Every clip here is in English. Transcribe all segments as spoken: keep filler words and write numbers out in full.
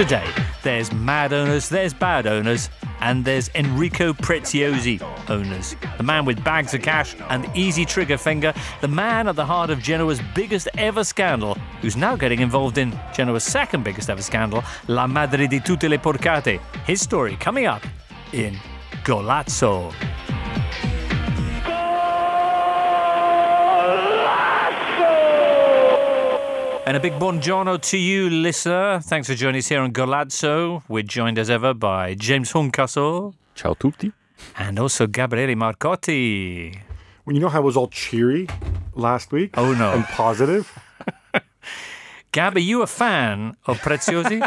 today. There's mad owners, there's bad owners, and there's Enrico Preziosi owners. The man with bags of cash and the easy trigger finger, the man at the heart of Genoa's biggest ever scandal, who's now getting involved in Genoa's second biggest ever scandal, La Madre di Tutte le Porcate. His story coming up in Golazzo. And a big buongiorno to you, listener. Thanks for joining us here on Golazzo. We're joined as ever by James Horncastle. Ciao tutti. And also Gabriele Marcotti. Well, you know how I was all cheery last week? Oh, no. And positive? Gab, are you a fan of Preziosi?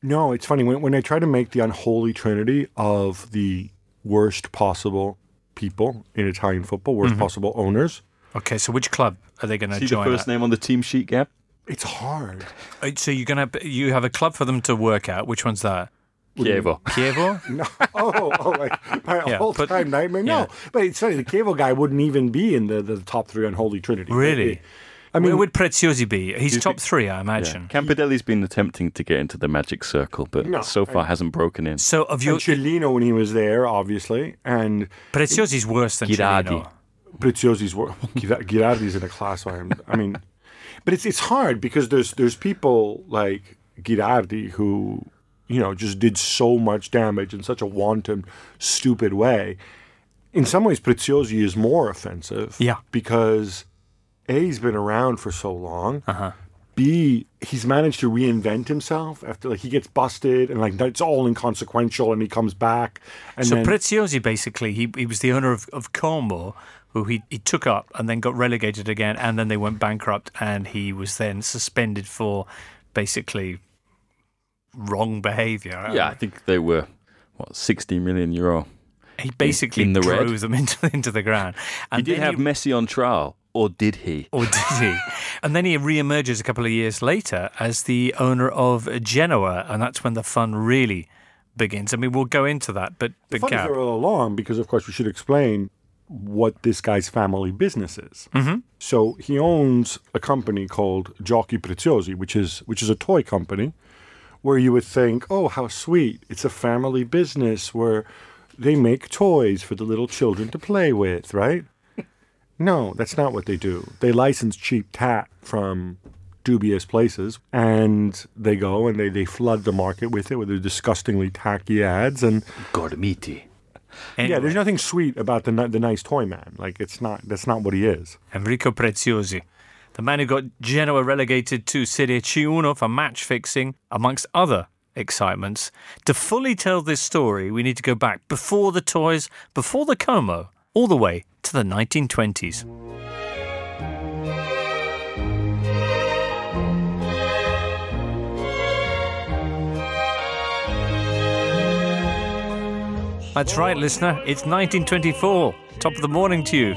No, it's funny. When, when I try to make the unholy trinity of the worst possible people in Italian football, worst mm-hmm. possible owners. Okay, so which club are they going to join? See the first at? Name on the team sheet, Gab? It's hard. So you're gonna you have a club for them to work out. Which one's that? Kievo. Kievo? No. Oh, oh, like my yeah, whole but, time nightmare. No, yeah. But it's funny. The Kievo guy wouldn't even be in the, the top three unholy trinity. Really? Maybe. I mean, where would Preziosi be? He's top think, three, I imagine. Yeah. Campidelli's been attempting to get into the magic circle, but no, so far I, hasn't broken in. So of your and Cellino when he was there, obviously, and Preziosi's worse than Ghirardi. Preziosi's worse. Ghirardi's in a class. I am. I mean. But it's it's hard because there's there's people like Ghirardi who, you know, just did so much damage in such a wanton, stupid way. In some ways, Preziosi is more offensive. Yeah. Because A, he's been around for so long. Uh-huh. B, he's managed to reinvent himself after like he gets busted and like it's all inconsequential and he comes back. And so then Preziosi basically he he was the owner of, of Como, who he, he took up and then got relegated again, and then they went bankrupt, and he was then suspended for basically wrong behaviour. Yeah, I think they were, what, sixty million euro. He basically in, in the drove red. them into, into the ground. And he did have he, Messi on trial, or did he? Or did he? And then he re-emerges a couple of years later as the owner of Genoa, and that's when the fun really begins. I mean, we'll go into that, but the fun Gab, is all along because, of course, we should explain what this guy's family business is. Mm-hmm. So he owns a company called Giochi Preziosi, which is which is a toy company where you would think, oh, how sweet. It's a family business where they make toys for the little children to play with, right? No, that's not what they do. They license cheap tat from dubious places, and they go and they, they flood the market with it with their disgustingly tacky ads. And Gormiti. Anyway. Yeah, there's nothing sweet about the the nice toy man. Like, it's not, that's not what he is. Enrico Preziosi, the man who got Genoa relegated to Serie C one for match fixing, amongst other excitements. To fully tell this story, we need to go back before the toys, before the Como, all the way to the nineteen twenties. That's right, listener. It's nineteen twenty-four. Top of the morning to you.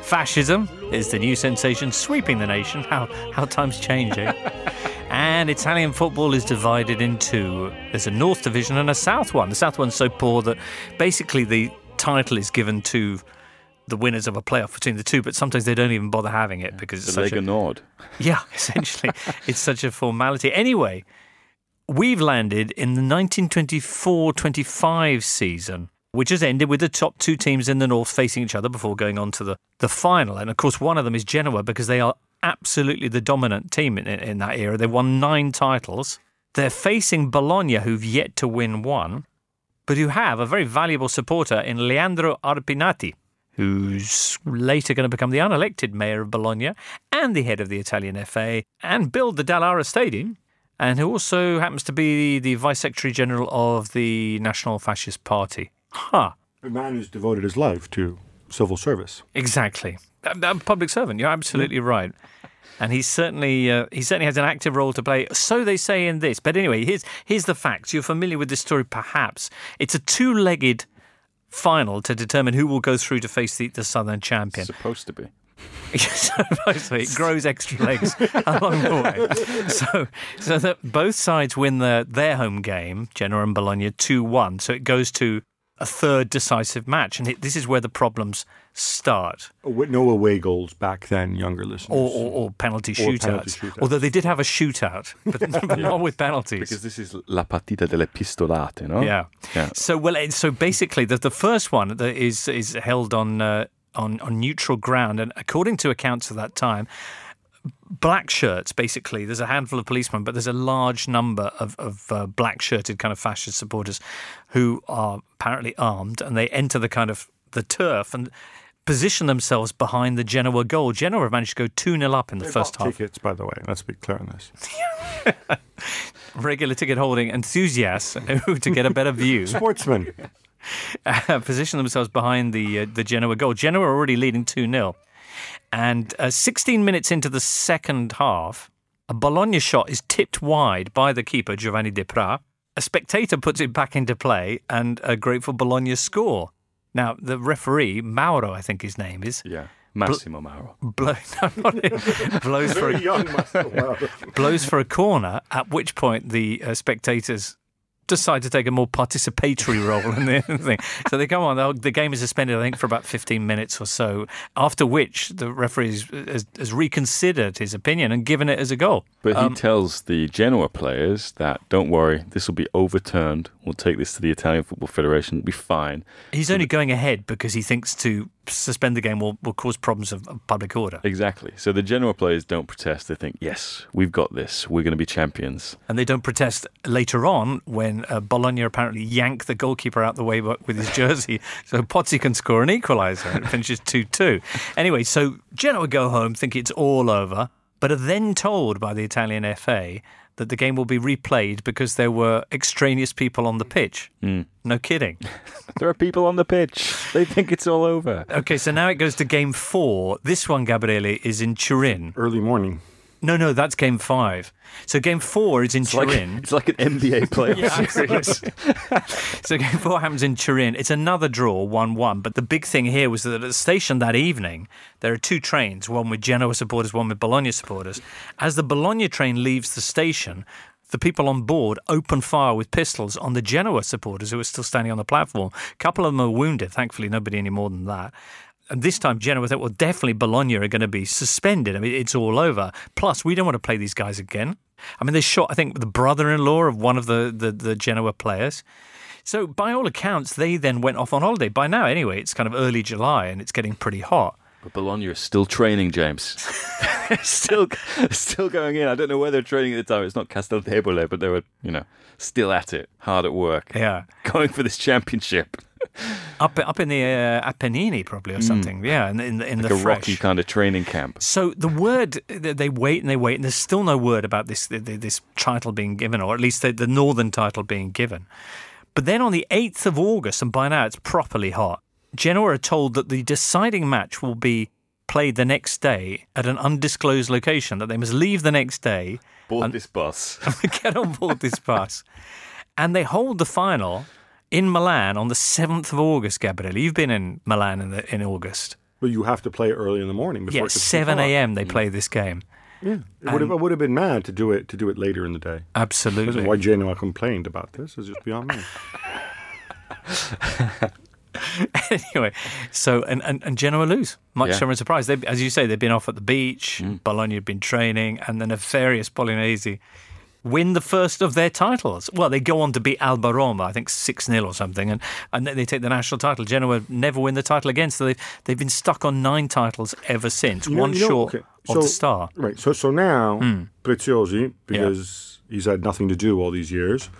Fascism is the new sensation sweeping the nation. How how times change, eh? And Italian football is divided in two. There's a North Division and a South one. The South one's so poor that basically the title is given to the winners of a playoff between the two, but sometimes they don't even bother having it because it's the such Lega a... Nord. Yeah, essentially. It's such a formality. Anyway, we've landed in the nineteen twenty-four twenty-five season, which has ended with the top two teams in the North facing each other before going on to the, the final. And, of course, one of them is Genoa because they are absolutely the dominant team in, in that era. They won nine titles. They're facing Bologna, who've yet to win one, but who have a very valuable supporter in Leandro Arpinati, who's later going to become the unelected mayor of Bologna and the head of the Italian F A and build the Dallara Stadium, and who also happens to be the Vice-Secretary General of the National Fascist Party. Huh. A man who's devoted his life to civil service. Exactly. A public servant, you're absolutely yeah. right. And he certainly uh, he certainly has an active role to play, so they say in this. But anyway, here's, here's the facts. You're familiar with this story, perhaps. It's a two-legged final to determine who will go through to face the, the Southern champion. Supposed to be. It grows extra legs along the way. So, so that both sides win the, their home game, Genoa and Bologna, two one. So it goes to a third decisive match. And it, this is where the problems start. No away goals back then, younger listeners. Or, or, or penalty or shootouts. Penalty shootouts. Although they did have a shootout, but, yeah. but yeah. not with penalties. Because this is la partita delle pistolate, no? Yeah. yeah. So well, so basically, the, the first one that is is held on, uh, on on neutral ground, and according to accounts of that time, black shirts, basically, there's a handful of policemen, but there's a large number of, of uh, black-shirted kind of fascist supporters who are apparently armed, and they enter the kind of the turf and position themselves behind the Genoa goal. Genoa have managed to go two nil up in the They're first half. Tickets, by the way. Let's be clear on this. Regular ticket-holding enthusiasts to get a better view. Sportsmen. Uh, position themselves behind the uh, the Genoa goal. Genoa are already leading two nil. And uh, sixteen minutes into the second half, a Bologna shot is tipped wide by the keeper, Giovanni De Pra. A spectator puts it back into play, and a grateful Bologna score. Now, the referee, Mauro, I think his name is. Yeah, Massimo bl- Mauro. Blow, no, not it, blows, for a, blows for a corner, at which point the uh, spectators decide to take a more participatory role in the thing. So they go on. The, whole, the game is suspended, I think, for about fifteen minutes or so, after which the referee has, has reconsidered his opinion and given it as a goal. But um, he tells the Genoa players that, don't worry, this will be overturned. We'll take this to the Italian Football Federation. It'll be fine. He's so only the, going ahead because he thinks to suspend the game will, will cause problems of, of public order. Exactly. So the Genoa players don't protest. They think, yes, we've got this. We're going to be champions. And they don't protest later on when Uh, Bologna apparently yanked the goalkeeper out the way with his jersey, so Pozzi can score an equaliser, and it finishes two two. Anyway, so Genoa go home, think it's all over, but are then told by the Italian F A that the game will be replayed because there were extraneous people on the pitch. Mm. No kidding. There are people on the pitch. They think it's all over. Okay, so now it goes to game four. This one, Gabriele, is in Turin. Early morning. No, no, that's game five. So game four is in it's Turin. Like, it's like an N B A playoff yeah, series. So game four happens in Turin. It's another draw, one one. But the big thing here was that at the station that evening, there are two trains, one with Genoa supporters, one with Bologna supporters. As the Bologna train leaves the station, the people on board open fire with pistols on the Genoa supporters who are still standing on the platform. A couple of them are wounded. Thankfully, nobody any more than that. And this time, Genoa thought, well, definitely Bologna are going to be suspended. I mean, it's all over. Plus, we don't want to play these guys again. I mean, they shot, I think, the brother-in-law of one of the, the, the Genoa players. So, by all accounts, they then went off on holiday. By now, anyway, it's kind of early July and it's getting pretty hot. But Bologna is still training, James. still still going in. I don't know where they're training at the time. It's not Casteltebole, but they were, you know, still at it, hard at work. Yeah. Going for this championship. Up up in the uh, Apennini, probably, or something. Mm. Yeah, in, in, in like the a fresh. Rocky kind of training camp. So the word, they wait and they wait, and there's still no word about this this title being given, or at least the, the northern title being given. But then on the eighth of August, and by now it's properly hot, Genoa are told that the deciding match will be played the next day at an undisclosed location, that they must leave the next day. Board and, this bus. Get on board this bus. And they hold the final in Milan on the seventh of August, Gabriele. You've been in Milan in, the, in August. Well, you have to play early in the morning. Before yeah, seven a.m. they play this game. Yeah, it would, have, it would have been mad to do it to do it later in the day. Absolutely. This is why Genoa complained about this. It's just beyond me. Anyway, so, and, and, and Genoa lose. Much yeah. to my surprise. They, as you say, they've been off at the beach, mm. Bologna had been training, and the nefarious Bolognese win the first of their titles. Well, they go on to beat Albaroma, I think six nil or something, and, and then they take the national title. Genoa never win the title again, so they've, they've been stuck on nine titles ever since, you know, one you know, short okay. so, of the star. Right, so so now, mm. Preziosi, because yeah. he's had nothing to do all these years,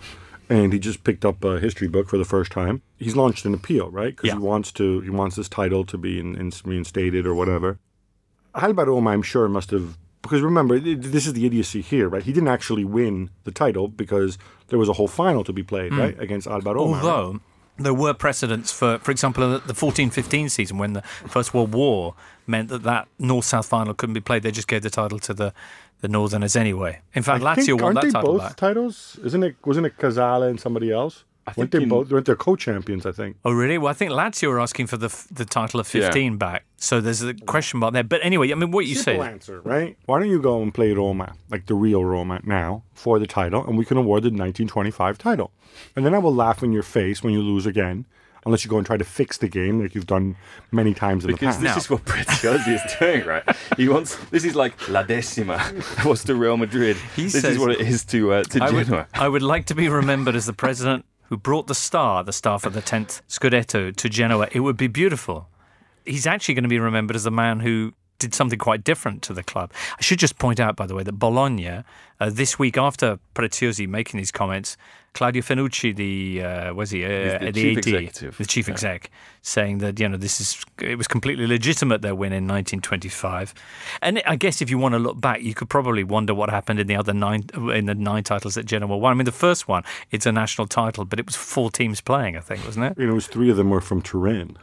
and he just picked up a history book for the first time, he's launched an appeal, right? Because yeah. he wants to, he wants this title to be in, in, reinstated or whatever. Albaroma, I'm sure, must have... Because remember, this is the idiocy here, right? He didn't actually win the title because there was a whole final to be played, mm. right, against Albaroma. Although right? there were precedents for, for example, the fourteen fifteen season when the First World War meant that that North-South final couldn't be played. They just gave the title to the, the Northerners anyway. In fact, I Lazio think, won that title. Aren't they both back. Titles? Isn't it, wasn't it Casale and somebody else? I weren't think they both? Weren't they co-champions, I think? Oh, really? Well, I think Lazio were asking for the the title of fifteen yeah. back. So there's a question mark there. But anyway, I mean, what you say? Simple answer, right? Why don't you go and play Roma, like the real Roma now, for the title, and we can award the nineteen twenty-five title. And then I will laugh in your face when you lose again. unless you go and try to fix the game like you've done many times in because the past. Because this now. is what Preziosi is doing, right? He wants this is like La Decima was to Real Madrid. He this says, is what it is to uh, to I Genoa. Would, I would like to be remembered as the president who brought the star, the star for the tenth Scudetto, to Genoa. It would be beautiful. He's actually going to be remembered as the man who did something quite different to the club. I should just point out, by the way, that Bologna, uh, this week after Preziosi making these comments, Claudio Fenucci, the uh, was he uh, the, the chief A D, executive, the chief yeah. exec, saying that you know this is it was completely legitimate their win in nineteen twenty-five. And I guess if you want to look back, you could probably wonder what happened in the other nine in the nine titles that Genoa won. I mean, the first one, it's a national title, but it was four teams playing, I think, wasn't it? You know, it was three of them were from Turin.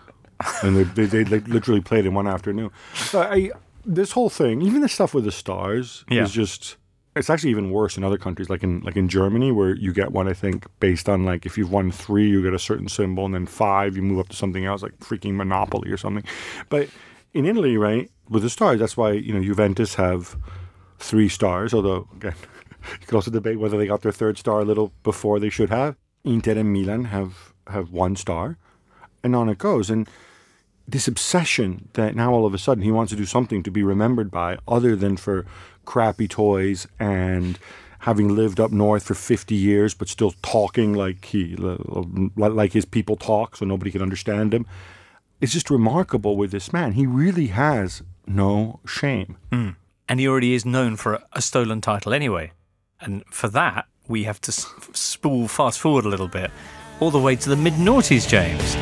And they, they they literally played in one afternoon. Uh, I, this whole thing, even the stuff with the stars, yeah. is just... It's actually even worse in other countries, like in like in Germany, where you get one, I think, based on, like, if you've won three, you get a certain symbol, and then five, you move up to something else, like freaking Monopoly or something. But in Italy, right, with the stars, that's why, you know, Juventus have three stars, although, again, you could also debate whether they got their third star a little before they should have. Inter and Milan have, have one star, and on it goes. And this obsession that now all of a sudden he wants to do something to be remembered by other than for crappy toys and having lived up north for fifty years but still talking like he like his people talk so nobody can understand him. It's just remarkable with this man. He really has no shame. Mm. And he already is known for a stolen title anyway. And for that, we have to spool fast forward a little bit, all the way to the mid-noughties, James.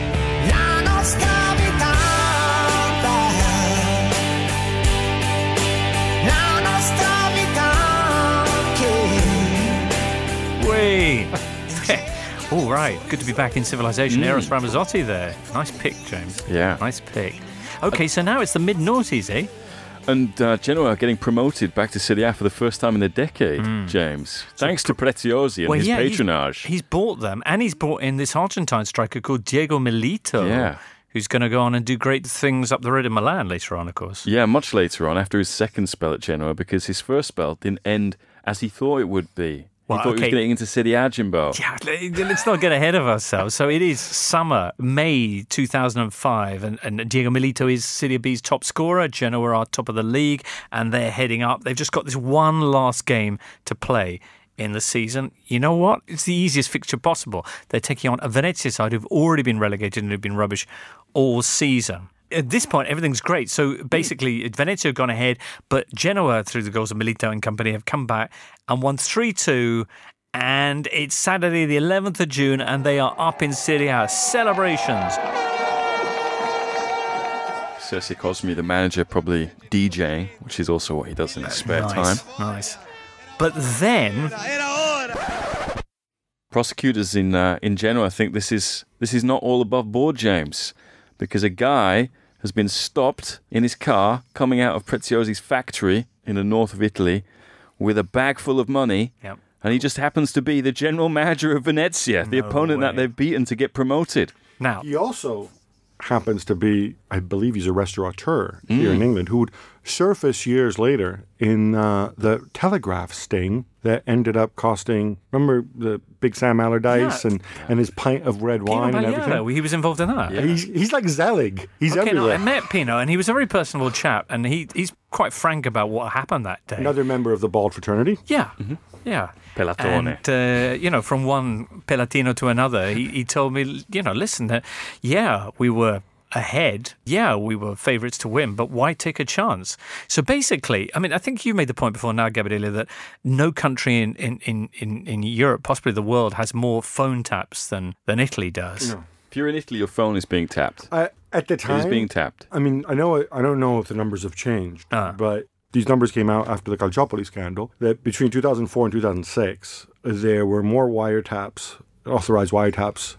All right, good to be back in civilization. Mm. Eros Ramazzotti there. Nice pick, James. Yeah. Nice pick. Okay, so now it's the mid-noughties, eh? And uh, Genoa are getting promoted back to Serie A for the first time in a decade, mm. James. Thanks to Preziosi and well, his yeah, patronage. He's, he's bought them, and he's brought in this Argentine striker called Diego Milito. Yeah. Who's going to go on and do great things up the road in Milan later on, of course. Yeah, much later on, after his second spell at Genoa, because his first spell didn't end as he thought it would be. Well, he thought okay. he was getting into Serie A, Jimbo. Yeah, let's not get ahead of ourselves. So it is summer, May two thousand five, and, and Diego Milito is Serie B's top scorer. Genoa are top of the league, and they're heading up. They've just got this one last game to play in the season. You know what? It's the easiest fixture possible. They're taking on a Venezia side who've already been relegated and who've been rubbish all season. At this point, everything's great. So basically, Venezia have gone ahead, but Genoa, through the goals of Milito and company, have come back and won three two. And it's Saturday, the eleventh of June, and they are up in Serie A. Celebrations. Circe Cosmi, the manager, probably DJing, which is also what he does in his spare nice, time. Nice. But then... prosecutors in uh, in Genoa think this is this is not all above board, James. Because a guy has been stopped in his car coming out of Preziosi's factory in the north of Italy with a bag full of money. Yep. And he just happens to be the general manager of Venezia, no the opponent way. that they've beaten to get promoted. Now, he also happens to be, I believe he's a restaurateur mm. here in England, who would surface years later in uh, the Telegraph sting that ended up costing, remember the Big Sam Allardyce yeah. and, and his pint of red Pino wine Pagliara. And everything? He was involved in that. Yeah. He's, he's like Zelig. He's okay, everywhere. No, I met Pino and he was a very personable chap and he he's quite frank about what happened that day. Another member of the bald fraternity? Yeah, mm-hmm. yeah. Pelatone. And, uh, you know, from one Pelatino to another, he, he told me, you know, listen, uh, yeah, we were ahead. Yeah, we were favourites to win, but why take a chance? So basically, I mean, I think you made the point before now, Gabriele, that no country in, in, in, in Europe, possibly the world, has more phone taps than, than Italy does. No. If you're in Italy, your phone is being tapped. Uh, at the time... It is being tapped. I mean, I know I don't know if the numbers have changed, uh. but... These numbers came out after the Calciopoli scandal, that between two thousand four and two thousand six, there were more wiretaps, authorized wiretaps,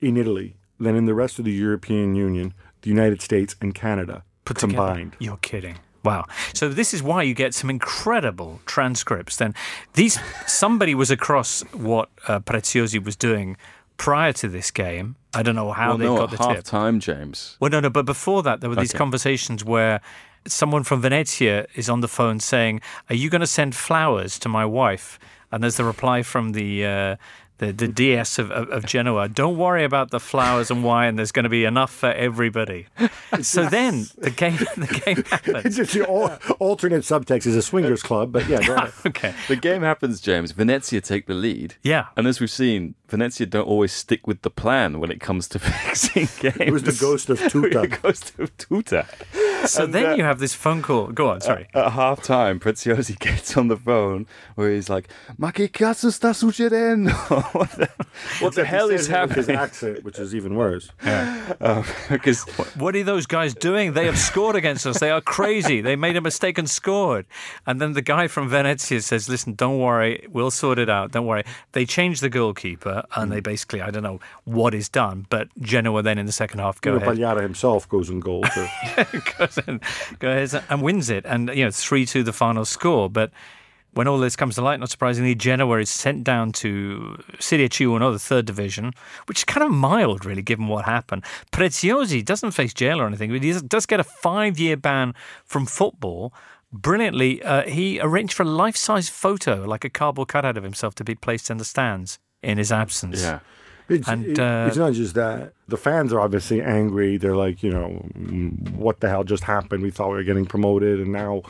in Italy than in the rest of the European Union, the United States and Canada put combined. Together. You're kidding. Wow. So this is why you get some incredible transcripts. Then these somebody was across what uh, Preziosi was doing prior to this game. I don't know how well, they no, got the half tip. Time, James. Well, no, no, but before that, there were okay. these conversations where... someone from Venezia is on the phone saying, are you going to send flowers to my wife? And there's the reply from the uh, the, the D S of, of, of Genoa. Don't worry about the flowers and wine. There's going to be enough for everybody. So yes. then the game the game happens. It's the all, alternate subtext is a swingers club, but yeah. Go ahead. Okay. The game happens, James. Venezia take the lead. Yeah. And as we've seen, Venezia don't always stick with the plan when it comes to fixing games. It was the ghost of Tuta. The ghost of Tuta. So and then uh, you have this phone call. Go on, sorry. At, at half time, Preziosi gets on the phone where he's like, Ma che cazzo sta succedendo? What the, what the hell is happening? With his accent, which is even worse. Yeah. Um, because what, what are those guys doing? They have scored against us. They are crazy. They made a mistake and scored. And then the guy from Venezia says, listen, don't worry. We'll sort it out. Don't worry. They changed the goalkeeper and mm. they basically, I don't know what is done, but Genoa then in the second half go Pino ahead. Pagliara himself goes in goal. So. And, goes and wins it, and you know three two the final score. But when all this comes to light, not surprisingly, Genoa is sent down to Serie C, another third division, which is kind of mild, really, given what happened. Preziosi doesn't face jail or anything, but he does get a five-year ban from football. Brilliantly, uh, he arranged for a life-size photo, like a cardboard cutout of himself, to be placed in the stands in his absence. Yeah. It's, and, uh, it's not just that. The fans are obviously angry. They're like, you know, what the hell just happened? We thought we were getting promoted, and now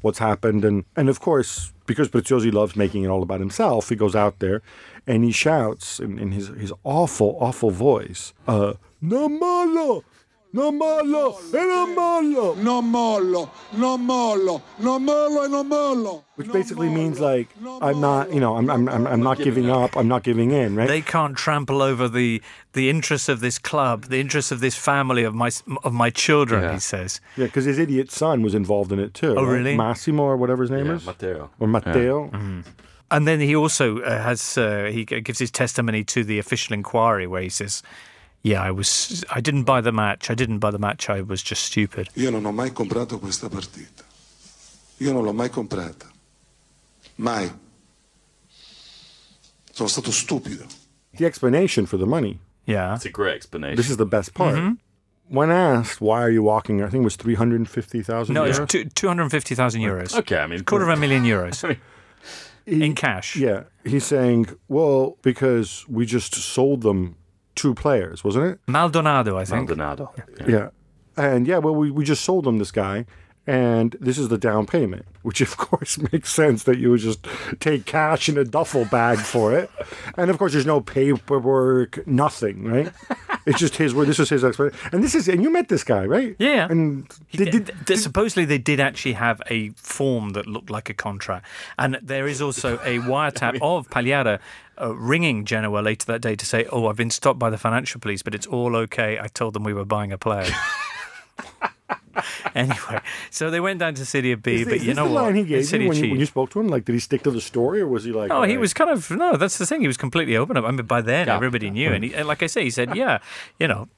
what's happened? And, and of course, because Preziosi loves making it all about himself, he goes out there and he shouts in, in his, his awful, awful voice, uh, No mollo! No mollo! E non mollo! No mollo! No mollo! No mollo! E non mollo! Which basically means like I'm not, you know, I'm I'm I'm, I'm not giving up. I'm not giving in, right? They can't trample over the the interests of this club, the interests of this family, of my of my children. Yeah. He says, yeah, because his idiot son was involved in it too. Oh, right? Really? Massimo or whatever his name yeah, is, Matteo or Matteo. Yeah. Mm-hmm. And then he also uh, has uh, he gives his testimony to the official inquiry where he says, yeah, I was I didn't buy the match. I didn't buy the match. I was just stupid. Io non ho mai comprato questa partita. Io non l'ho mai comprata. Mai. Sono stato stupido. The explanation for the money. Yeah. It's a great explanation. This is the best part. Mm-hmm. When asked, why are you walking, I think it was three hundred fifty thousand euros. No, it's two hundred fifty thousand euros. Okay, I mean. Quarter of a million euros. I mean, he, in cash. Yeah. He's saying, well, because we just sold them two players, wasn't it? Maldonado, I think. Maldonado. Yeah. yeah. And yeah, well, we, we just sold them this guy. And this is the down payment, which, of course, makes sense that you would just take cash in a duffel bag for it. And, of course, there's no paperwork, nothing, right? It's just his word. This was his explanation. And this is, and you met this guy, right? Yeah. And they, did, did, did, supposedly they did actually have a form that looked like a contract. And there is also a wiretap I mean, of Pagliara uh, ringing Genoa later that day to say, oh, I've been stopped by the financial police, but it's all okay. I told them we were buying a player. Anyway, so they went down to City of B, is but this, you know the what? Line he gave City you when, you when you spoke to him, like, did he stick to the story, or was he like? Oh, right. He was kind of no. That's the thing. He was completely open up. I mean, by then yeah. everybody knew, and he, like I say, he said, "Yeah, you know,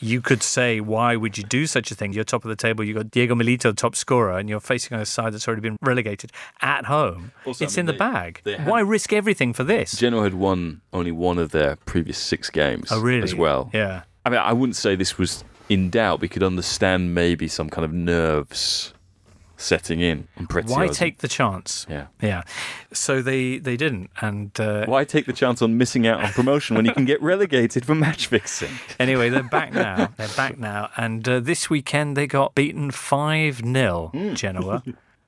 you could say why would you do such a thing? You're top of the table. You got Diego Milito, top scorer, and you're facing on a side that's already been relegated at home. Also, it's I mean, in they, the bag. Had, why risk everything for this? Genoa had won only one of their previous six games. Oh, really? As well. Yeah. I mean, I wouldn't say this was in doubt. We could understand maybe some kind of nerves setting in. Why take the chance? Yeah, yeah. So they, they didn't, and uh, why take the chance on missing out on promotion when you can get relegated for match fixing? Anyway, they're back now. They're back now, and uh, this weekend they got beaten five nil, mm. Genoa.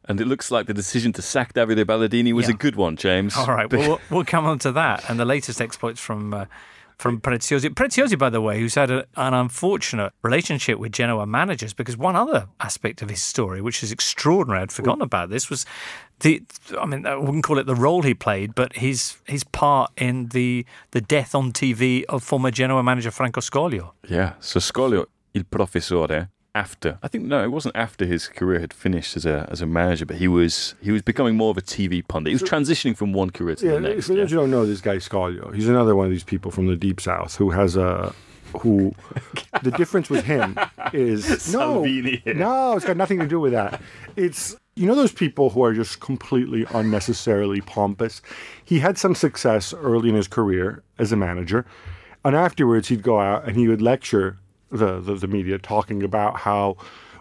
And it looks like the decision to sack Davide Ballardini was yeah. a good one, James. All right, well, we'll, we'll come on to that and the latest exploits from. Uh, From Preziosi. Preziosi, by the way, who's had a, an unfortunate relationship with Genoa managers, because one other aspect of his story, which is extraordinary, I'd forgotten about this, was the, I mean, I wouldn't call it the role he played, but his his part in the the death on T V of former Genoa manager Franco Scoglio. Yeah, so Scoglio, il professore, after, I think, no, it wasn't after his career had finished as a as a manager, but he was he was becoming more of a T V pundit. He was so, transitioning from one career to yeah, the next. For those yeah. who don't know this guy Scoglio, he's another one of these people from the deep south who has a who. The difference with him is no, no, it's got nothing to do with that. It's you know those people who are just completely unnecessarily pompous. He had some success early in his career as a manager, and afterwards he'd go out and he would lecture. The, the the media talking about how,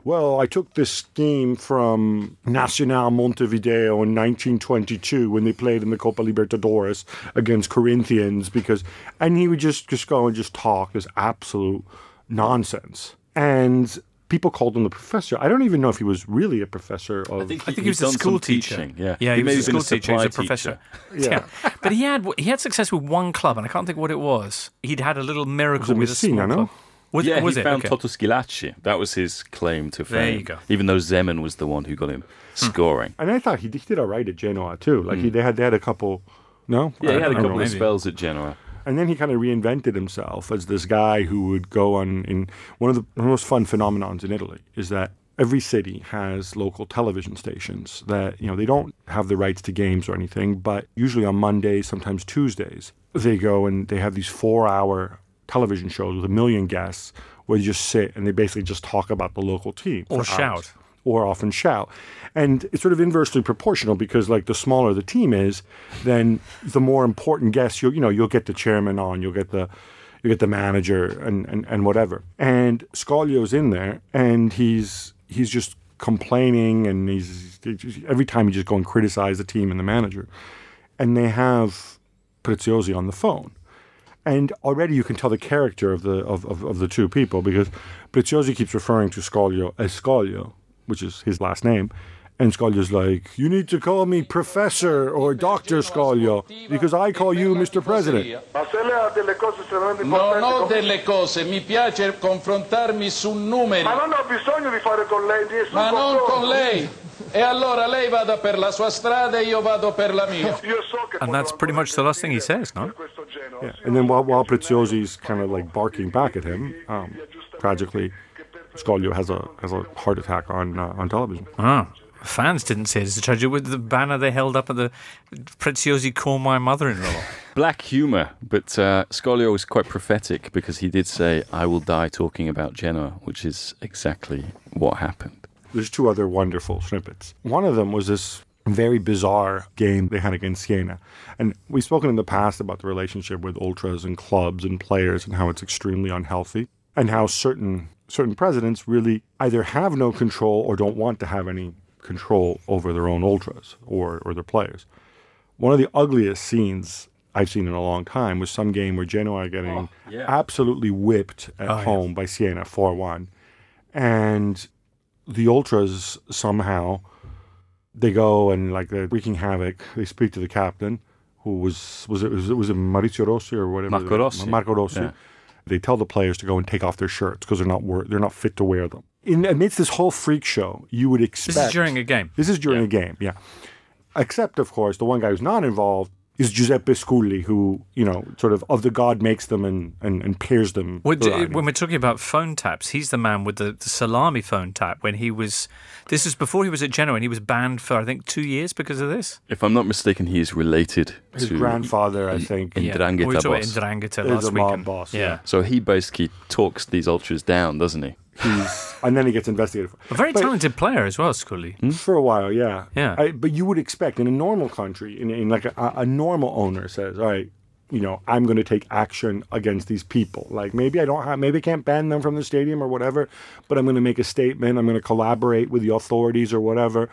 well, I took this theme from Nacional Montevideo in nineteen twenty-two when they played in the Copa Libertadores against Corinthians, because, and he would just, just go and just talk this absolute nonsense. And people called him the professor. I don't even know if he was really a professor. Of, I think he, I think he was a school teacher. Teaching. Yeah, yeah, he, he was a school teacher. He was a professor. Teacher. Yeah. yeah, but he had he had success with one club, and I can't think what it was. He'd had a little miracle with a small club. Was, yeah, was he it? found okay. Toto Schillaci. That was his claim to fame. There you go. Even though Zeman was the one who got him scoring. And I thought he, he did all right at Genoa too. Like mm. he they had they had a couple. No, yeah, I, he had a couple know, of spells at Genoa. And then he kind of reinvented himself as this guy who would go on in... One of the most fun phenomenons in Italy is that every city has local television stations that, you know, they don't have the rights to games or anything, but usually on Mondays, sometimes Tuesdays, they go and they have these four-hour television shows with a million guests where you just sit and they basically just talk about the local team. Or shout. Or often shout. And it's sort of inversely proportional because, like, the smaller the team is, then the more important guests you'll, you know, you'll get the chairman on, you'll get the you get the manager and, and, and whatever. And Scoglio's in there, and he's he's just complaining, and he's every time he just go and criticize the team and the manager. And they have Preziosi on the phone. And already you can tell the character of the of, of, of the two people, because Preziosi keeps referring to Scoglio as Scoglio, which is his last name, and Scoglio's like, you need to call me Professor or Doctor Scoglio, because I call you Mister President. Non ho delle cose, mi piace confrontarmi su numeri. Ma non ho bisogno di fare con lei. Ma non con lei. E allora lei vada per la sua strada e io vado per la mia. And that's pretty much the last thing he says, no? Yeah. And then while, while Preziosi's kind of like barking back at him, um, tragically, Scoglio has a has a heart attack on uh, on television. Ah, fans didn't say it as a tragedy with the banner they held up at the Preziosi call my mother-in-law. Black humour, but uh, Scoglio was quite prophetic because he did say, "I will die talking about Genoa," which is exactly what happened. There's two other wonderful snippets. One of them was this very bizarre game they had against Siena, and we've spoken in the past about the relationship with ultras and clubs and players and how it's extremely unhealthy and how certain. certain presidents really either have no control or don't want to have any control over their own ultras or, or their players. One of the ugliest scenes I've seen in a long time was some game where Genoa are getting oh, yeah. absolutely whipped at oh, home yeah. by Siena four one. And the ultras somehow, they go and like they're wreaking havoc. They speak to the captain, who was, was it, was it, was it Maurizio Rossi or whatever? Marco Rossi. Marco Rossi. Yeah. They tell the players to go and take off their shirts because they're not wor- they're not fit to wear them. In amidst this whole freak show, you would expect... This is during a game. This is during yeah. a game, yeah. Except, of course, the one guy who's not involved is Giuseppe Sculli, who, you know, sort of of the god makes them and, and, and peers them. When, when we're talking about phone taps, he's the man with the, the salami phone tap when he was... This is before he was at Genoa, and he was banned for, I think, two years because of this? If I'm not mistaken, he is related His to... His grandfather, I think. Yeah. Ndrangheta we boss. We were talking about Ndrangheta last weekend. mob boss. Yeah. yeah. So he basically talks these ultras down, doesn't he? He's, and then he gets investigated. A very but, talented player as well, Scully. For a while, yeah. yeah. I, but you would expect in a normal country, in, in like a, a normal owner says, all right, you know, I'm going to take action against these people. Like maybe I don't have, maybe I can't ban them from the stadium or whatever, but I'm going to make a statement. I'm going to collaborate with the authorities or whatever.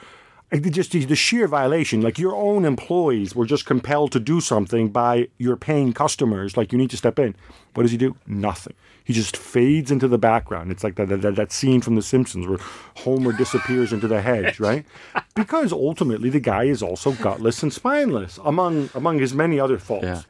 Like just the, the sheer violation, like your own employees were just compelled to do something by your paying customers. Like you need to step in. What does he do? Nothing. He just fades into the background. It's like that that, that scene from The Simpsons where Homer disappears into the hedge, right? Because ultimately the guy is also gutless and spineless, among among his many other faults. Yeah.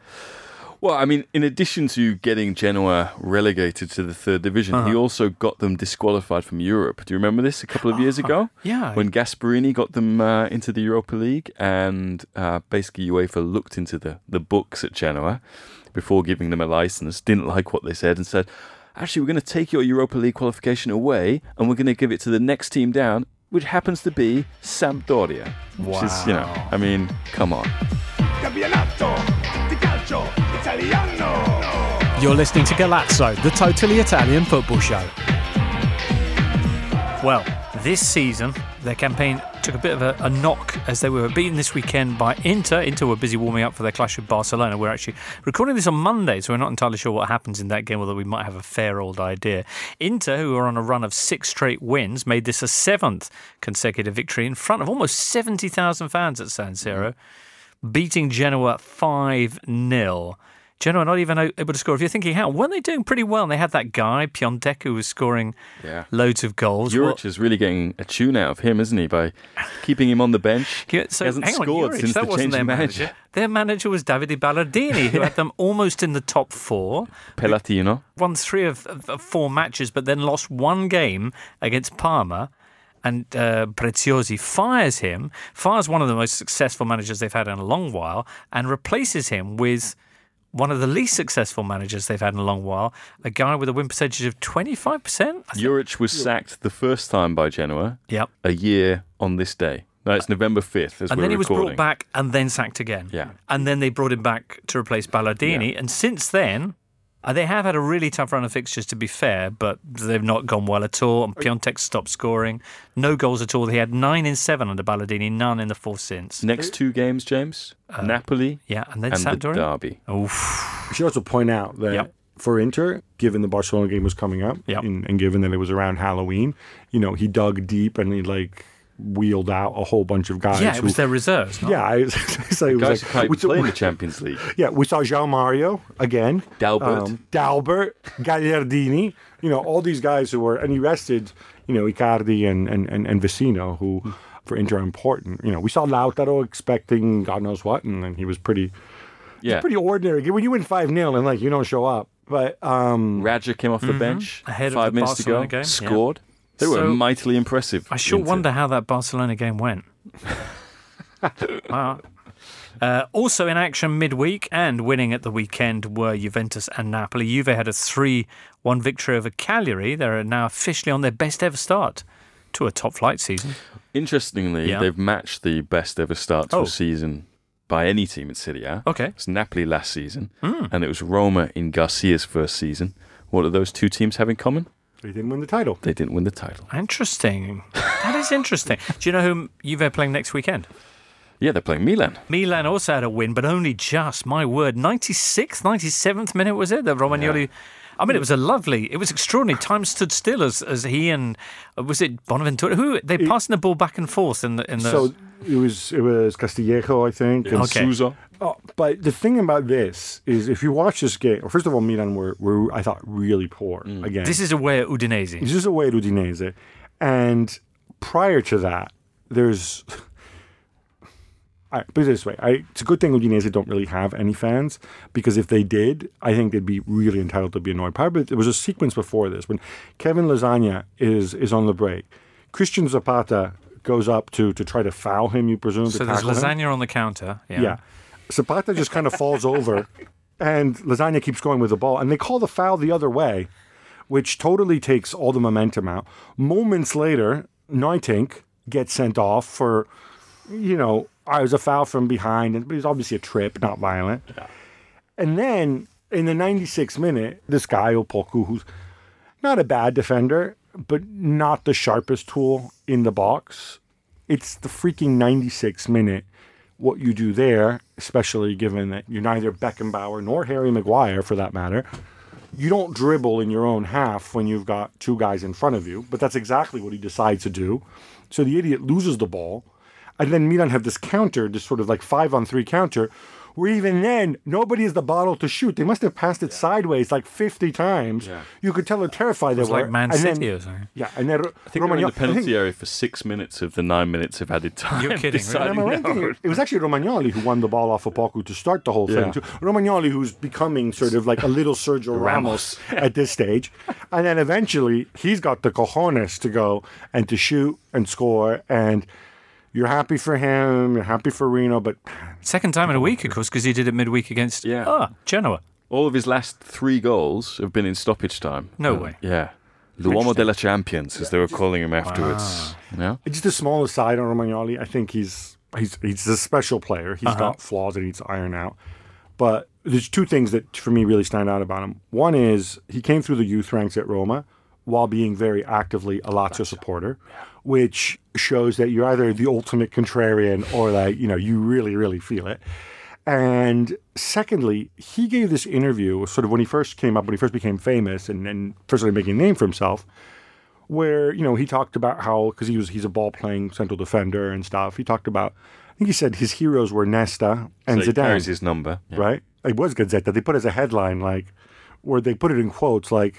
Well, I mean, in addition to getting Genoa relegated to the third division, uh-huh. he also got them disqualified from Europe. Do you remember this a couple of years uh-huh. ago? Yeah. When Gasperini got them uh, into the Europa League and uh, basically UEFA looked into the, the books at Genoa before giving them a license, didn't like what they said and said, actually, we're going to take your Europa League qualification away and we're going to give it to the next team down, which happens to be Sampdoria. Wow. Which is, you know, I mean, come on. You're listening to Galazzo, the totally Italian football show. Well, this season, Their campaign took a bit of a, a knock as they were beaten this weekend by Inter. Inter were busy warming up for their clash with Barcelona. We're actually recording this on Monday, so we're not entirely sure what happens in that game, although we might have a fair old idea. Inter, who are on a run of six straight wins, made this a seventh consecutive victory in front of almost seventy thousand fans at San Siro, beating Genoa five nil. Genoa not even able to score. If you're thinking, how, weren't they doing pretty well? And they had that guy, Piontek, who was scoring yeah. loads of goals. Jurić well, is really getting a tune out of him, isn't he, by keeping him on the bench. So, he hasn't hang scored on, Jurić, since that the wasn't change their manager. manager. Their manager was Davide Ballardini, who had them almost in the top four. Pellatino. Won three of, of, of four matches, but then lost one game against Parma. And uh, Preziosi fires him, fires one of the most successful managers they've had in a long while, and replaces him with one of the least successful managers they've had in a long while, a guy with a win percentage of twenty-five percent. Jurić was sacked the first time by Genoa yep. a year on this day. No, it's November fifth as and we're recording. And then he was brought back and then sacked again. Yeah. And then they brought him back to replace Ballardini. Yeah. And since then, uh, they have had a really tough run of fixtures, to be fair, but they've not gone well at all. And Piontek stopped scoring. No goals at all. He had nine in seven under Ballardini, none in the four since. Next two games, James, uh, Napoli yeah, and, then and Sampdoria. The Derby. Oof. I should also point out that yep. for Inter, given the Barcelona game was coming up yep. and, and given that it was around Halloween, you know, he dug deep and he like wheeled out a whole bunch of guys. Yeah, it who, was their reserves. Not? Yeah, I, so it the was guys like, who played in the Champions League. Yeah, we saw João Mario again. Dalbert. Um, Dalbert, Gagliardini, you know, all these guys who were, and he rested... You know, Icardi and, and, and, and Vecino, who for Inter are important. You know, we saw Lautaro expecting God knows what, and then he was pretty yeah. he was pretty ordinary. When you win five nil and, like, you don't show up. But um, Radja came off the mm-hmm. bench ahead five of the minutes Barcelona to go, game. scored. Yeah. They were so mightily impressive. I sure Inter. wonder how that Barcelona game went. uh, Uh, also in action midweek and winning at the weekend were Juventus and Napoli. Juve had a three one victory over Cagliari. They're now officially on their best ever start to a top flight season. Interestingly, yeah. they've matched the best ever start to oh. a season by any team in Serie A. Okay. It's Napoli last season mm. and it was Roma in Garcia's first season. What do those two teams have in common? They didn't win the title. They didn't win the title. Interesting. That is interesting. Do you know who Juve are playing next weekend? Yeah, they're playing Milan. Milan also had a win, but only just. My word, ninety-sixth, ninety-seventh minute was it? The Romagnoli. Yeah. I mean, it was a lovely. It was extraordinary. Time stood still as as he and was it Bonaventura? Who they it, passing the ball back and forth in the in the. So it was it was Castillejo, I think, and okay. Souza. Oh, but the thing about this is, if you watch this game, first of all, Milan were were I thought really poor mm. again. This is away at Udinese. This is away at Udinese, and prior to that, there's. I, put it this way, I, it's a good thing Udinese don't really have any fans, because if they did, I think they'd be really entitled to be annoyed. Probably, there was a sequence before this when Kevin Lasagna is is on the break. Christian Zapata goes up to to try to foul him, you presume. So to there's Lasagna him. on the counter. Yeah. yeah. Zapata just kind of falls over, and Lasagna keeps going with the ball, and they call the foul the other way, which totally takes all the momentum out. Moments later, Neutink gets sent off for, you know... I was a foul from behind, but it was obviously a trip, not violent. Yeah. And then, in the ninety-sixth minute, this guy, Opoku, who's not a bad defender, but not the sharpest tool in the box. It's the freaking ninety-sixth minute. What you do there, especially given that you're neither Beckenbauer nor Harry Maguire, for that matter, you don't dribble in your own half when you've got two guys in front of you, but that's exactly what he decides to do. So the idiot loses the ball. And then Milan have this counter, this sort of like five-on-three counter, where even then, nobody has the bottle to shoot. They must have passed it yeah. sideways like fifty times. Yeah. You could tell they're terrified they were. It was like Man City or something. Yeah, and then I think Romagnoli, they were in the penalty think, area for six minutes of the nine minutes of added time. You're kidding, right? No. It was actually Romagnoli who won the ball off of Opoku to start the whole yeah. thing. Romagnoli, who's becoming sort of like a little Sergio Ramos at this stage. And then eventually, he's got the cojones to go and to shoot and score and... You're happy for him, you're happy for Reno, but... Second time in a week, of course, because he did it midweek against yeah. ah, Genoa. All of his last three goals have been in stoppage time. No uh, way. Yeah. L'uomo della Champions, as they were calling him afterwards. Wow. Yeah? Just a small aside on Romagnoli. I think he's he's he's a special player. He's uh-huh. got flaws that he needs to iron out. But there's two things that, for me, really stand out about him. One is he came through the youth ranks at Roma, while being very actively a Lazio supporter, which shows that you're either the ultimate contrarian or that, you know, you really, really feel it. And secondly, he gave this interview sort of when he first came up, when he first became famous and, and first started making a name for himself, where, you know, he talked about how, because he was he's a ball-playing central defender and stuff, he talked about, I think he said his heroes were Nesta and so Zidane. So he carries his number. Yeah. Right? It was Gazzetta. They put as a headline, like, where they put it in quotes, like,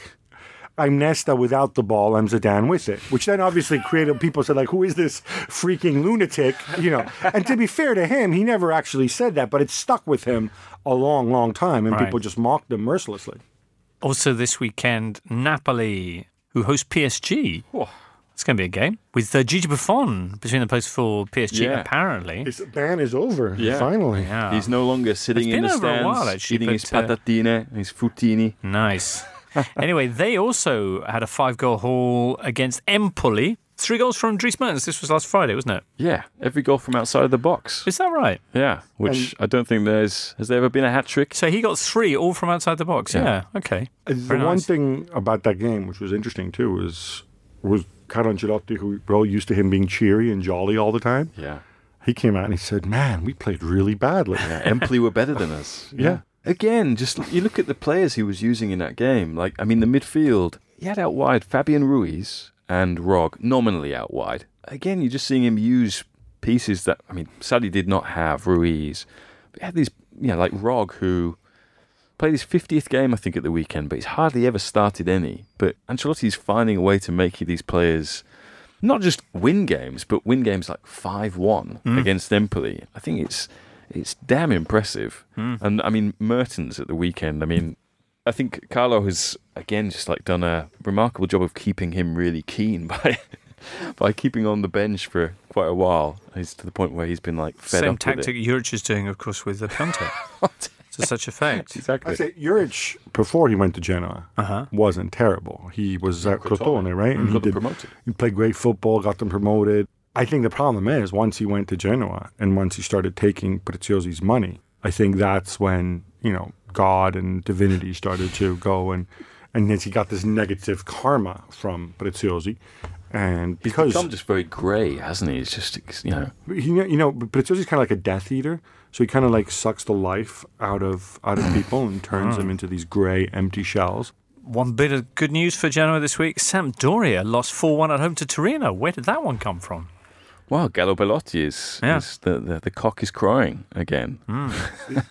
I'm Nesta without the ball, I'm Zidane with it. Which then obviously created, people said, like, who is this freaking lunatic? You know, and to be fair to him, he never actually said that, but it stuck with him a long, long time, and right. people just mocked him mercilessly. Also this weekend, Napoli, who host P S G. Oh. It's going to be a game with uh, Gigi Buffon between the posts for P S G, yeah. apparently. His ban is over, yeah. finally. Yeah. He's no longer sitting in the stands, while, actually, eating his uh, patatine, his futini. Nice. Anyway, they also had a five-goal haul against Empoli. Three goals from Dries Mertens. This was last Friday, wasn't it? Yeah, every goal from outside of the box. Is that right? Yeah, which and I don't think there's... Has there ever been a hat-trick? So he got three all from outside the box. Yeah, yeah. Okay. Very the nice. One thing about that game, which was interesting too, was, was Carlo Ancelotti, who we're all used to him being cheery and jolly all the time. Yeah. He came out and he said, man, we played really badly. Yeah, Empoli were better than us. Yeah. yeah. Again, just you look at the players he was using in that game. Like, I mean, the midfield, he had out wide Fabian Ruiz and Rog, nominally out wide. Again, you're just seeing him use pieces that, I mean, sadly did not have Ruiz. But he had these, you know, like Rog, who played his fiftieth game, I think, at the weekend, but he's hardly ever started any. But Ancelotti's finding a way to make these players not just win games, but win games like five one mm. against Empoli. I think it's... It's damn impressive. Mm. And, I mean, Mertens at the weekend, I mean, I think Carlo has, again, just, like, done a remarkable job of keeping him really keen by by keeping on the bench for quite a while. He's to the point where he's been, like, fed Same up with it. Same tactic Jurić is doing, of course, with the Conte. To such effect. Exactly. I say, Jurić, before he went to Genoa, uh-huh. wasn't terrible. He was at Crotone, right? And mm-hmm. he got them promoted. He played great football, got them promoted. I think the problem is once he went to Genoa and once he started taking Preziosi's money, I think that's when, you know, God and divinity started to go and and then he got this negative karma from Preziosi. And because he's become just very grey, hasn't he? It's just, you know, you know, you know Preziosi's kind of like a Death Eater, so he kind of like sucks the life out of out of people and turns oh. them into these grey, empty shells. One bit of good news for Genoa this week: Sampdoria lost four one at home to Torino. Where did that one come from? Wow, Gallo Belotti is, yeah. is the, the the cock is crying again. Mm.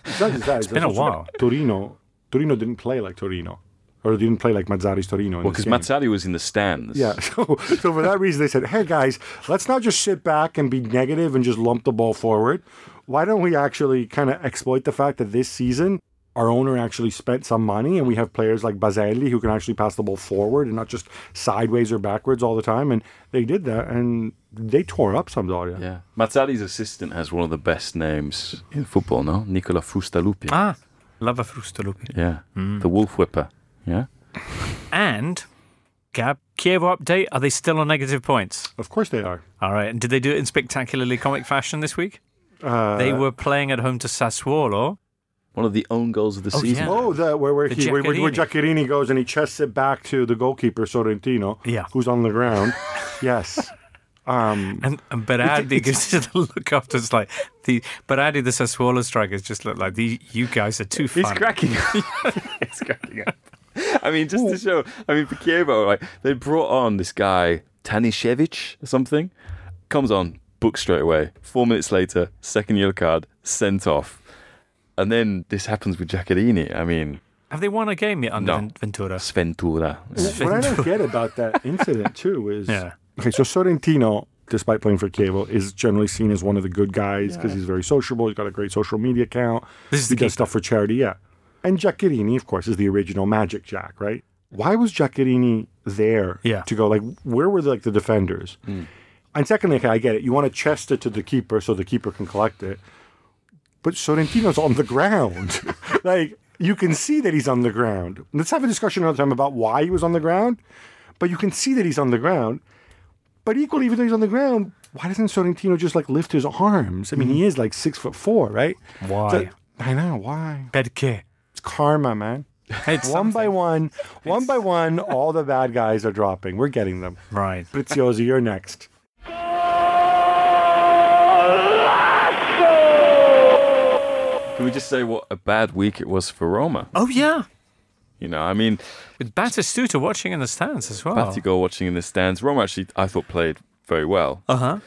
it's not just that, it's, it's been a while. Torino, Torino didn't play like Torino, or didn't play like Mazzari's Torino. In well, because Mazzari was in the stands. Yeah, so, so for that reason they said, "Hey guys, let's not just sit back and be negative and just lump the ball forward. Why don't we actually kind of exploit the fact that this season our owner actually spent some money and we have players like Baselli who can actually pass the ball forward and not just sideways or backwards all the time?" And they did that and they tore up Sampdoria. Yeah. Mazzari's assistant has one of the best names in football, no? Nicola Frustalupi. Ah, love a Frustalupi. Yeah. Mm. The wolf whipper. Yeah. And, Gab, Kievo update, are they still on negative points? Of course they are. All right. And did they do it in spectacularly comic fashion this week? Uh, they were playing at home to Sassuolo. One of the own goals of the oh, season. Yeah. Oh, the, where, where, the he, where, where Giaccherini goes and he chests it back to the goalkeeper, Sorrentino, yeah. who's on the ground. yes. Um, and and Berardi gives it a look up. It's like, the Berardi, the Sassuolo strikers, just look like, the, you guys are too funny. He's cracking up. He's cracking up. I mean, just Ooh. to show, I mean, for Kievo, like, they brought on this guy, Tanishevich or something. Comes on, booked straight away. Four minutes later, second yellow card, sent off. And then this happens with Giaccherini. I mean... Have they won a game yet under no. Ventura? Sventura. Sventura. What I don't get about that incident, too, is... Yeah. Okay, so Sorrentino, despite playing for Chievo, is generally seen as one of the good guys because yeah. he's very sociable. He's got a great social media account. This is he does stuff for charity, yeah. And Giaccherini, of course, is the original Magic Jack, right? Why was Giaccherini there yeah. to go, like, where were, the, like, the defenders? Mm. And secondly, okay, I get it. You want to chest it to the keeper so the keeper can collect it. But Sorrentino's on the ground. Like, you can see that he's on the ground. Let's have a discussion another time about why he was on the ground. But you can see that he's on the ground. But equally, even though he's on the ground, why doesn't Sorrentino just, like, lift his arms? I mean, he is, like, six foot four, right? Why? So, I know, why? Perché? It's karma, man. It's one something. by one, one it's... by one, all the bad guys are dropping. We're getting them. Right. Preziosi, you're next. Can we just say what a bad week it was for Roma? Oh, yeah. You know, I mean... With Batistuta watching in the stands as well. Battistuta watching in the stands. Roma actually, I thought, played very well. Uh-huh.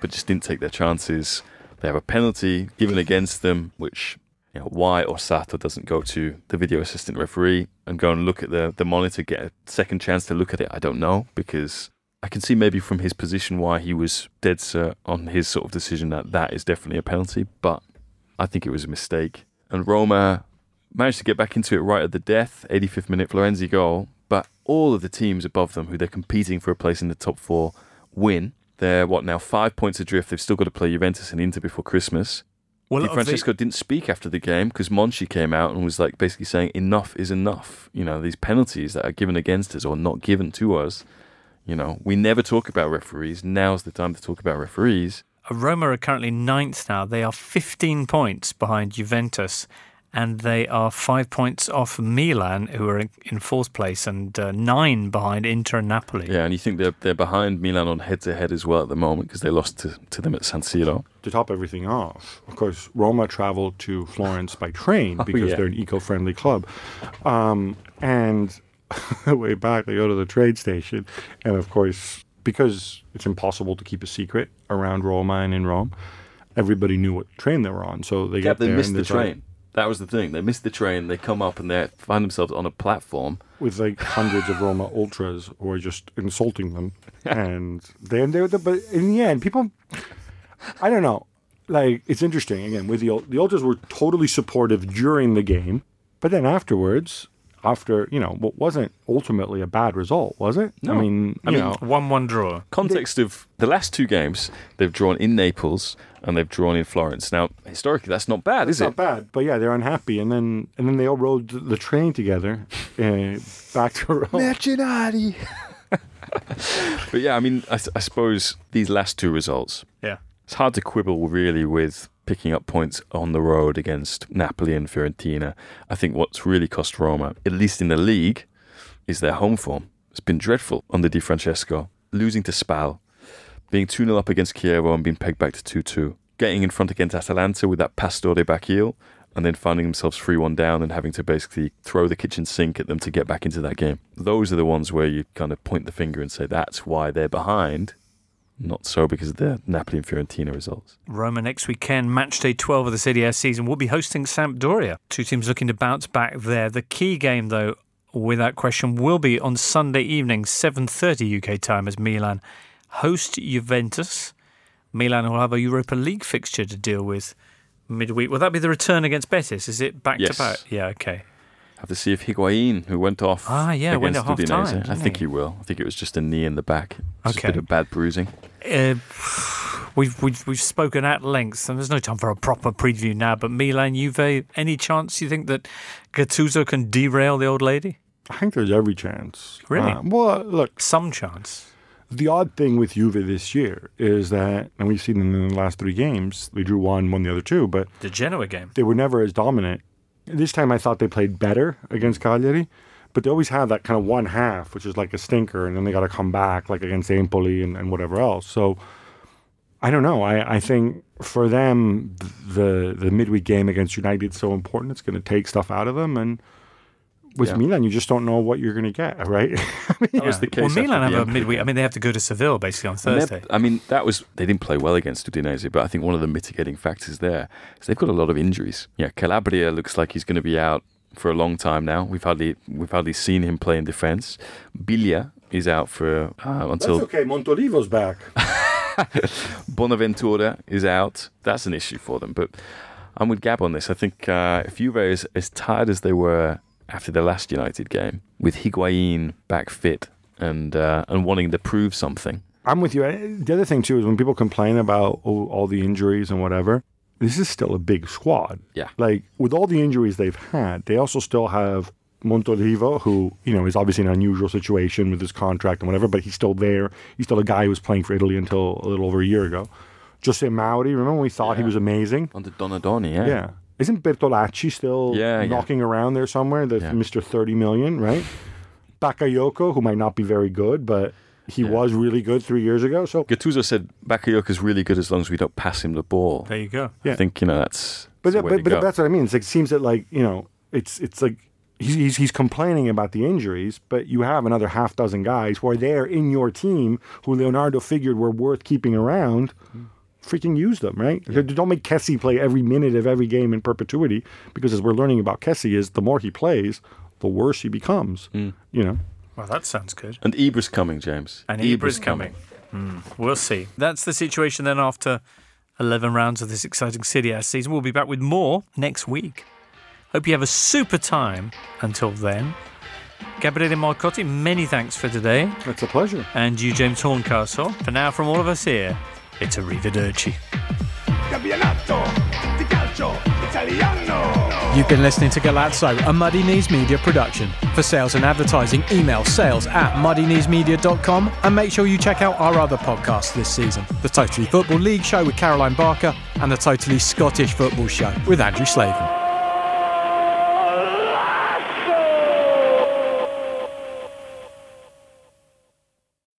But just didn't take their chances. They have a penalty given against them, which... You know, why Orsato doesn't go to the video assistant referee and go and look at the, the monitor, get a second chance to look at it, I don't know, because I can see maybe from his position why he was dead cert on his sort of decision that that is definitely a penalty, but I think it was a mistake. And Roma managed to get back into it right at the death, eighty-fifth minute Florenzi goal, but all of the teams above them who they're competing for a place in the top four win. They're, what now, five points adrift. They've still got to play Juventus and Inter before Christmas. Well, Di Francesco the... didn't speak after the game because Monchi came out and was like basically saying enough is enough. You know, these penalties that are given against us or not given to us, you know, we never talk about referees. Now's the time to talk about referees. Roma are currently ninth now. They are fifteen points behind Juventus and they are five points off Milan, who are in fourth place, and uh, nine behind Inter and Napoli. Yeah, and you think they're, they're behind Milan on head-to-head as well at the moment because they lost to, to them at San Siro. To top everything off, of course, Roma traveled to Florence by train because oh, yeah. they're an eco-friendly club. Um, and the way back, they go to the train station. And, of course, because it's impossible to keep a secret around Roma and in Rome, everybody knew what train they were on. So they yeah, get they there missed and the train. Like, that was the thing. They missed the train. They come up and they find themselves on a platform. With like hundreds of Roma ultras who are just insulting them. And then they were the, but in the end, people... I don't know. Like, it's interesting. Again, with the the ultras were totally supportive during the game, but then afterwards, after you know what wasn't ultimately a bad result, was it? No, I mean, I you mean, know, one-one draw. Context they, of the last two games, they've drawn in Naples and they've drawn in Florence. Now, historically, that's not bad, is it? Not bad, but yeah, they're unhappy, and then and then they all rode the train together uh, back to Rome. Mercenari. But yeah, I mean, I, I suppose these last two results. Yeah. It's hard to quibble, really, with picking up points on the road against Napoli and Fiorentina. I think what's really cost Roma, at least in the league, is their home form. It's been dreadful under Di Francesco. Losing to Spal, being two nil up against Kievo and being pegged back to two two. Getting in front against Atalanta with that Pastore back heel, and then finding themselves three one down and having to basically throw the kitchen sink at them to get back into that game. Those are the ones where you kind of point the finger and say that's why they're behind. Not so because of the Napoli and Fiorentina results. Roma next weekend, match day twelve of the Serie A season, will be hosting Sampdoria. Two teams looking to bounce back there. The key game, though, without question, will be on Sunday evening, seven thirty U K time, as Milan host Juventus. Milan will have a Europa League fixture to deal with midweek. Will that be the return against Betis? Is it back yes. to back? Yeah, okay. Have to see if Higuain, who went off ah, yeah, against went at half time, I think he? he will. I think it was just a knee in the back. Just okay. a bit of bad bruising. Uh, we've, we've we've spoken at length, and there's no time for a proper preview now, but Milan, Juve, any chance you think that Gattuso can derail the old lady? I think there's every chance. Really? Uh, well, look. Some chance. The odd thing with Juve this year is that, and we've seen them in the last three games, they drew one, won the other two, but... The Genoa game. They were never as dominant. This time I thought they played better against Cagliari, but they always have that kind of one half, which is like a stinker, and then they got to come back, like against Empoli and, and whatever else. So I don't know. I, I think for them, the the midweek game against United is so important. It's going to take stuff out of them. And with yeah. Milan, you just don't know what you're going to get, right? I mean, that yeah. was the case. Well, Milan have a Empoli midweek. I mean, they have to go to Seville, basically, on Thursday. I mean, that was they didn't play well against Udinese, but I think one of the mitigating factors there is they've got a lot of injuries. Yeah, Calabria looks like he's going to be out for a long time now. We've hardly we've hardly seen him play in defence. Biglia is out for uh, until... That's okay, Montolivo's back. Bonaventura is out. That's an issue for them, but I'm with Gab on this. I think uh, if Juve is as tired as they were after the last United game, with Higuain back fit and uh, and wanting to prove something. I'm with you. The other thing, too, is when people complain about oh, all the injuries and whatever, this is still a big squad. Yeah. Like, with all the injuries they've had, they also still have Montolivo, who, you know, is obviously in an unusual situation with his contract and whatever, but he's still there. He's still a guy who was playing for Italy until a little over a year ago. Jose Mauri, remember when we thought yeah. he was amazing? Under Donadoni, yeah. Yeah. Isn't Bertolacci still yeah, knocking yeah. around there somewhere? The yeah. Mister thirty million, right? Bakayoko, who might not be very good, but he yeah. was really good three years ago. So Gattuso said Bakayoko's really good as long as we don't pass him the ball. There you go. Yeah. I think, you know, that's But that's that, but, but that's what I mean. It's like, it seems that, like, you know, it's it's like he's, he's he's complaining about the injuries, but you have another half dozen guys who are there in your team who Leonardo figured were worth keeping around. Mm. Freaking use them, right? Yeah. Don't make Kessie play every minute of every game in perpetuity, because as we're learning about Kessie is the more he plays, the worse he becomes. Mm. You know. Well, that sounds good. And Ibra's coming, James. And Ibra's, Ibra's coming. coming. Mm. We'll see. That's the situation then after eleven rounds of this exciting Serie A season. We'll be back with more next week. Hope you have a super time until then. Gabriele Marcotti, many thanks for today. It's a pleasure. And you, James Horncastle. For now, from all of us here, it's arrivederci. You've been listening to Galazzo, a Muddy Knees Media production. For sales and advertising, email sales at muddy knees media dot com, and make sure you check out our other podcasts this season. The Totally Football League Show with Caroline Barker and the Totally Scottish Football Show with Andrew Slaven.